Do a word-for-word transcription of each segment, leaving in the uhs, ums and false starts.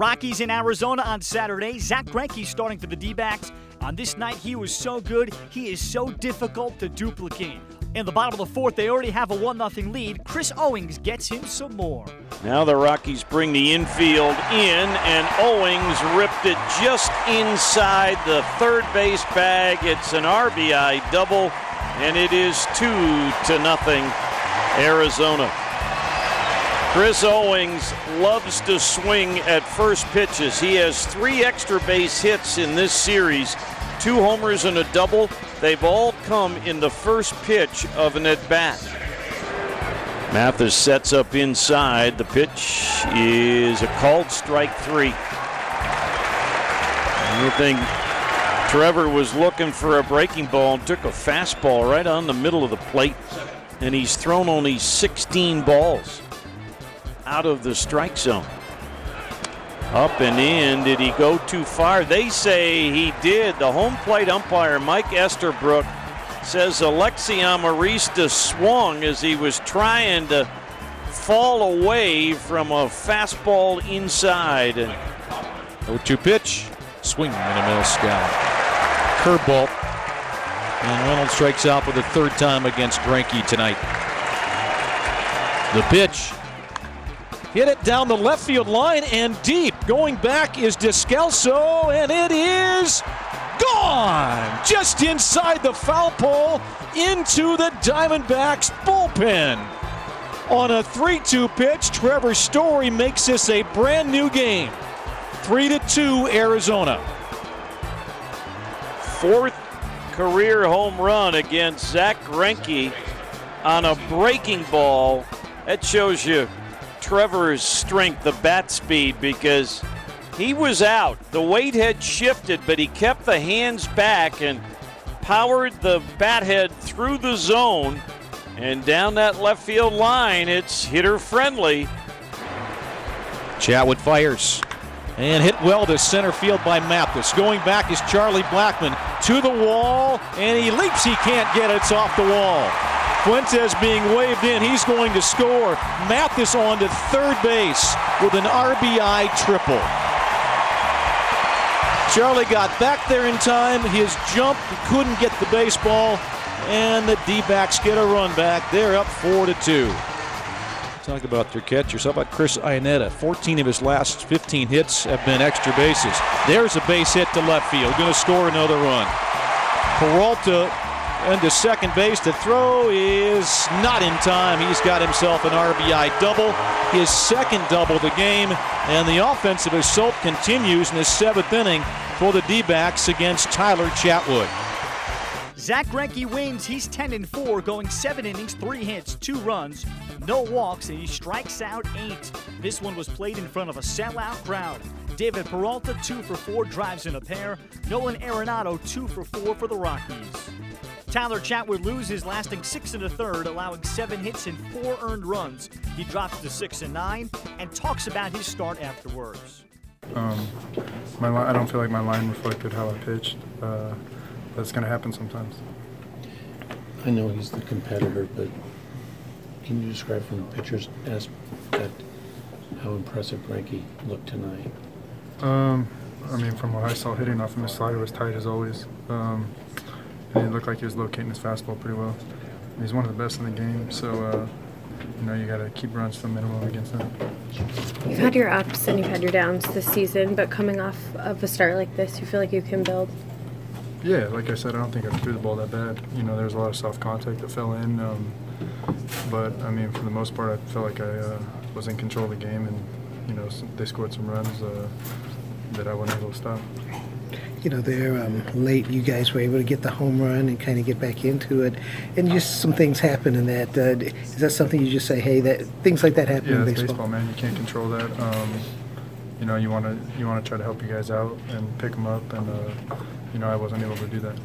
Rockies in Arizona on Saturday. Zach Greinke starting for the D-backs. On this night, he was so good, he is so difficult to duplicate. In the bottom of the fourth, they already have a one nothing lead. Chris Owings gets him some more. Now the Rockies bring the infield in, and Owings ripped it just inside the third base bag. It's an R B I double, and it is two to nothing Arizona. Chris Owings loves to swing at first pitches. He has three extra base hits in this series, two homers and a double. They've all come in the first pitch of an at-bat. Mathis sets up inside. The pitch is a called strike three. I think Trevor was looking for a breaking ball and took a fastball right on the middle of the plate, and he's thrown only sixteen balls out of the strike zone. Up and in. Did he go too far? They say he did. The home plate umpire, Mike Esterbrook, says Alexi Amarista swung as he was trying to fall away from a fastball inside. oh two pitch. Swing and a miss. Curveball. And Reynolds strikes out for the third time against Greinke tonight. The pitch. Hit it down the left field line and deep. Going back is Descalso, and it is gone! Just inside the foul pole, into the Diamondbacks bullpen. On a three two pitch, Trevor Story makes this a brand new game. three to two Arizona. Fourth career home run against Zach Greinke on a breaking ball. That shows you Trevor's strength, the bat speed, because he was out. The weight had shifted, but he kept the hands back and powered the bat head through the zone and down that left field line. It's hitter friendly. Chatwood fires and hit well to center field by Mathis. Going back is Charlie Blackmon to the wall, and he leaps. He can't get it. It's off the wall. Fuentes being waved in. He's going to score. Mathis on to third base with an R B I triple. Charlie got back there in time. His jump couldn't get the baseball, and the D-backs get a run back. They're up four to two. Talk about their catchers. How about Chris Iannetta? fourteen of his last fifteen hits have been extra bases. There's a base hit to left field. Going to score another run. Peralta into second base. The throw is not in time. He's got himself an R B I double, his second double of the game, and the offensive assault continues in the seventh inning for the D-backs against Tyler Chatwood. Zach Greinke wins. He's ten and four, going seven innings, three hits, two runs, no walks, and he strikes out eight. This one was played in front of a sellout crowd. David Peralta, two for four, drives in a pair. Nolan Arenado, two for four for the Rockies. Tyler Chatwood loses, lasting six and a third, allowing seven hits and four earned runs. He drops to six and nine, and talks about his start afterwards. Um, my line, I don't feel like my line reflected how I pitched. Uh, that's going to happen sometimes. I know he's the competitor, but can you describe from the pitcher's aspect how impressive Greinke looked tonight? Um, I mean, from what I saw hitting off him, his slider was tight as always. Um, And he looked like he was locating his fastball pretty well. He's one of the best in the game, so uh, you know, you got to keep runs to the minimum against him. You've had your ups and you've had your downs this season, but coming off of a start like this, you feel like you can build? Yeah, like I said, I don't think I threw the ball that bad. You know, there was a lot of soft contact that fell in, um, but I mean, for the most part, I felt like I uh, was in control of the game, and you know, they scored some runs uh, that I wasn't able to stop. You know, there um, late, you guys were able to get the home run and kind of get back into it, and just some things happen in that. Uh, is that something you just say, hey, that things like that happen yeah, in baseball? Yeah, baseball, man. You can't control that. Um, you know, you want to you want to try to help you guys out and pick them up, and uh, you know, I wasn't able to do that.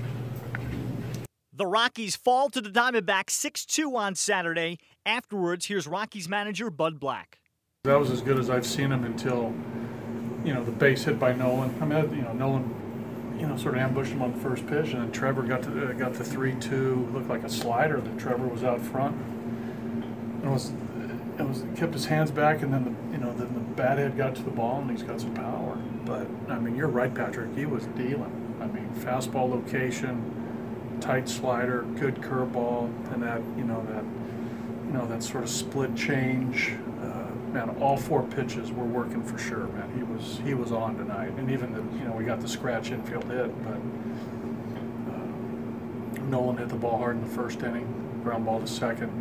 The Rockies fall to the Diamondbacks six two on Saturday. Afterwards, here's Rockies manager Bud Black. That was as good as I've seen him until, you know, the base hit by Nolan. I mean, you know, Nolan. You know, sort of ambushed him on the first pitch, and then Trevor got to uh, got the three two. Looked like a slider that Trevor was out front. And it was it was kept his hands back, and then the you know then the bat head got to the ball, and he's got some power. But I mean, you're right, Patrick. He was dealing. I mean, fastball location, tight slider, good curveball, and that you know that you know that sort of split change. Uh, man, all four pitches were working for sure. Man, he was he was on tonight, and even the you know we got the scratch infield hit, but. Nolan hit the ball hard in the first inning, ground ball to second.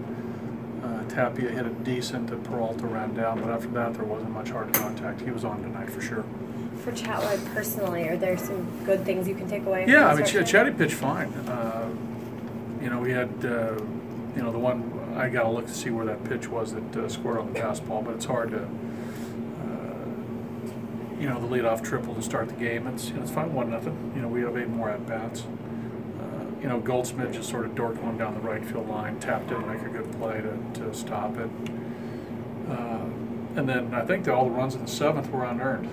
Uh, Tapia hit it decent that Peralta ran down, but after that there wasn't much hard contact. He was on tonight for sure. For Chatwood personally, are there some good things you can take away? Yeah, I mean, Ch Chatty pitched fine. Uh, you know, we had, uh, you know, the one I got to look to see where that pitch was that uh, scored on the fastball, but it's hard to, uh, you know, the leadoff triple to start the game. It's you know, it's fine, one nothing. You know, we have eight more at bats. You know, Goldsmith just sort of dorked one down the right field line, tapped it, make a good play to, to stop it. Uh, and then I think that all the runs in the seventh were unearned,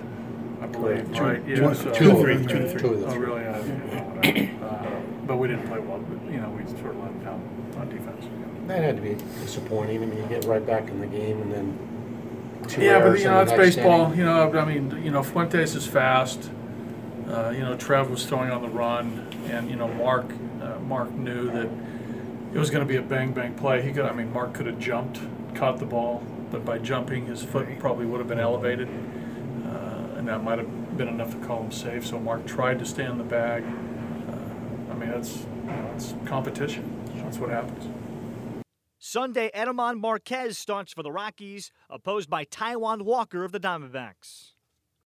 I believe, two, right? Two, yeah, two, so two, three, two, three. Two of those. Oh, really? I don't know. Uh, but we didn't play well. But, you know, we sort of let them down on defense. Yeah. That had to be disappointing. I mean, you get right back in the game and then two yeah, errors. Yeah, but, you know, it's baseball. Inning. You know, I mean, you know, Fuentes is fast. Uh, you know, Trev was throwing on the run, and, you know, Mark... Uh, Mark knew that it was going to be a bang-bang play. He could, I mean, Mark could have jumped, caught the ball, but by jumping, his foot probably would have been elevated, uh, and that might have been enough to call him safe. So Mark tried to stay in the bag. Uh, I mean, that's, you know, that's competition. That's what happens. Sunday, German Marquez starts for the Rockies, opposed by Taijuan Walker of the Diamondbacks.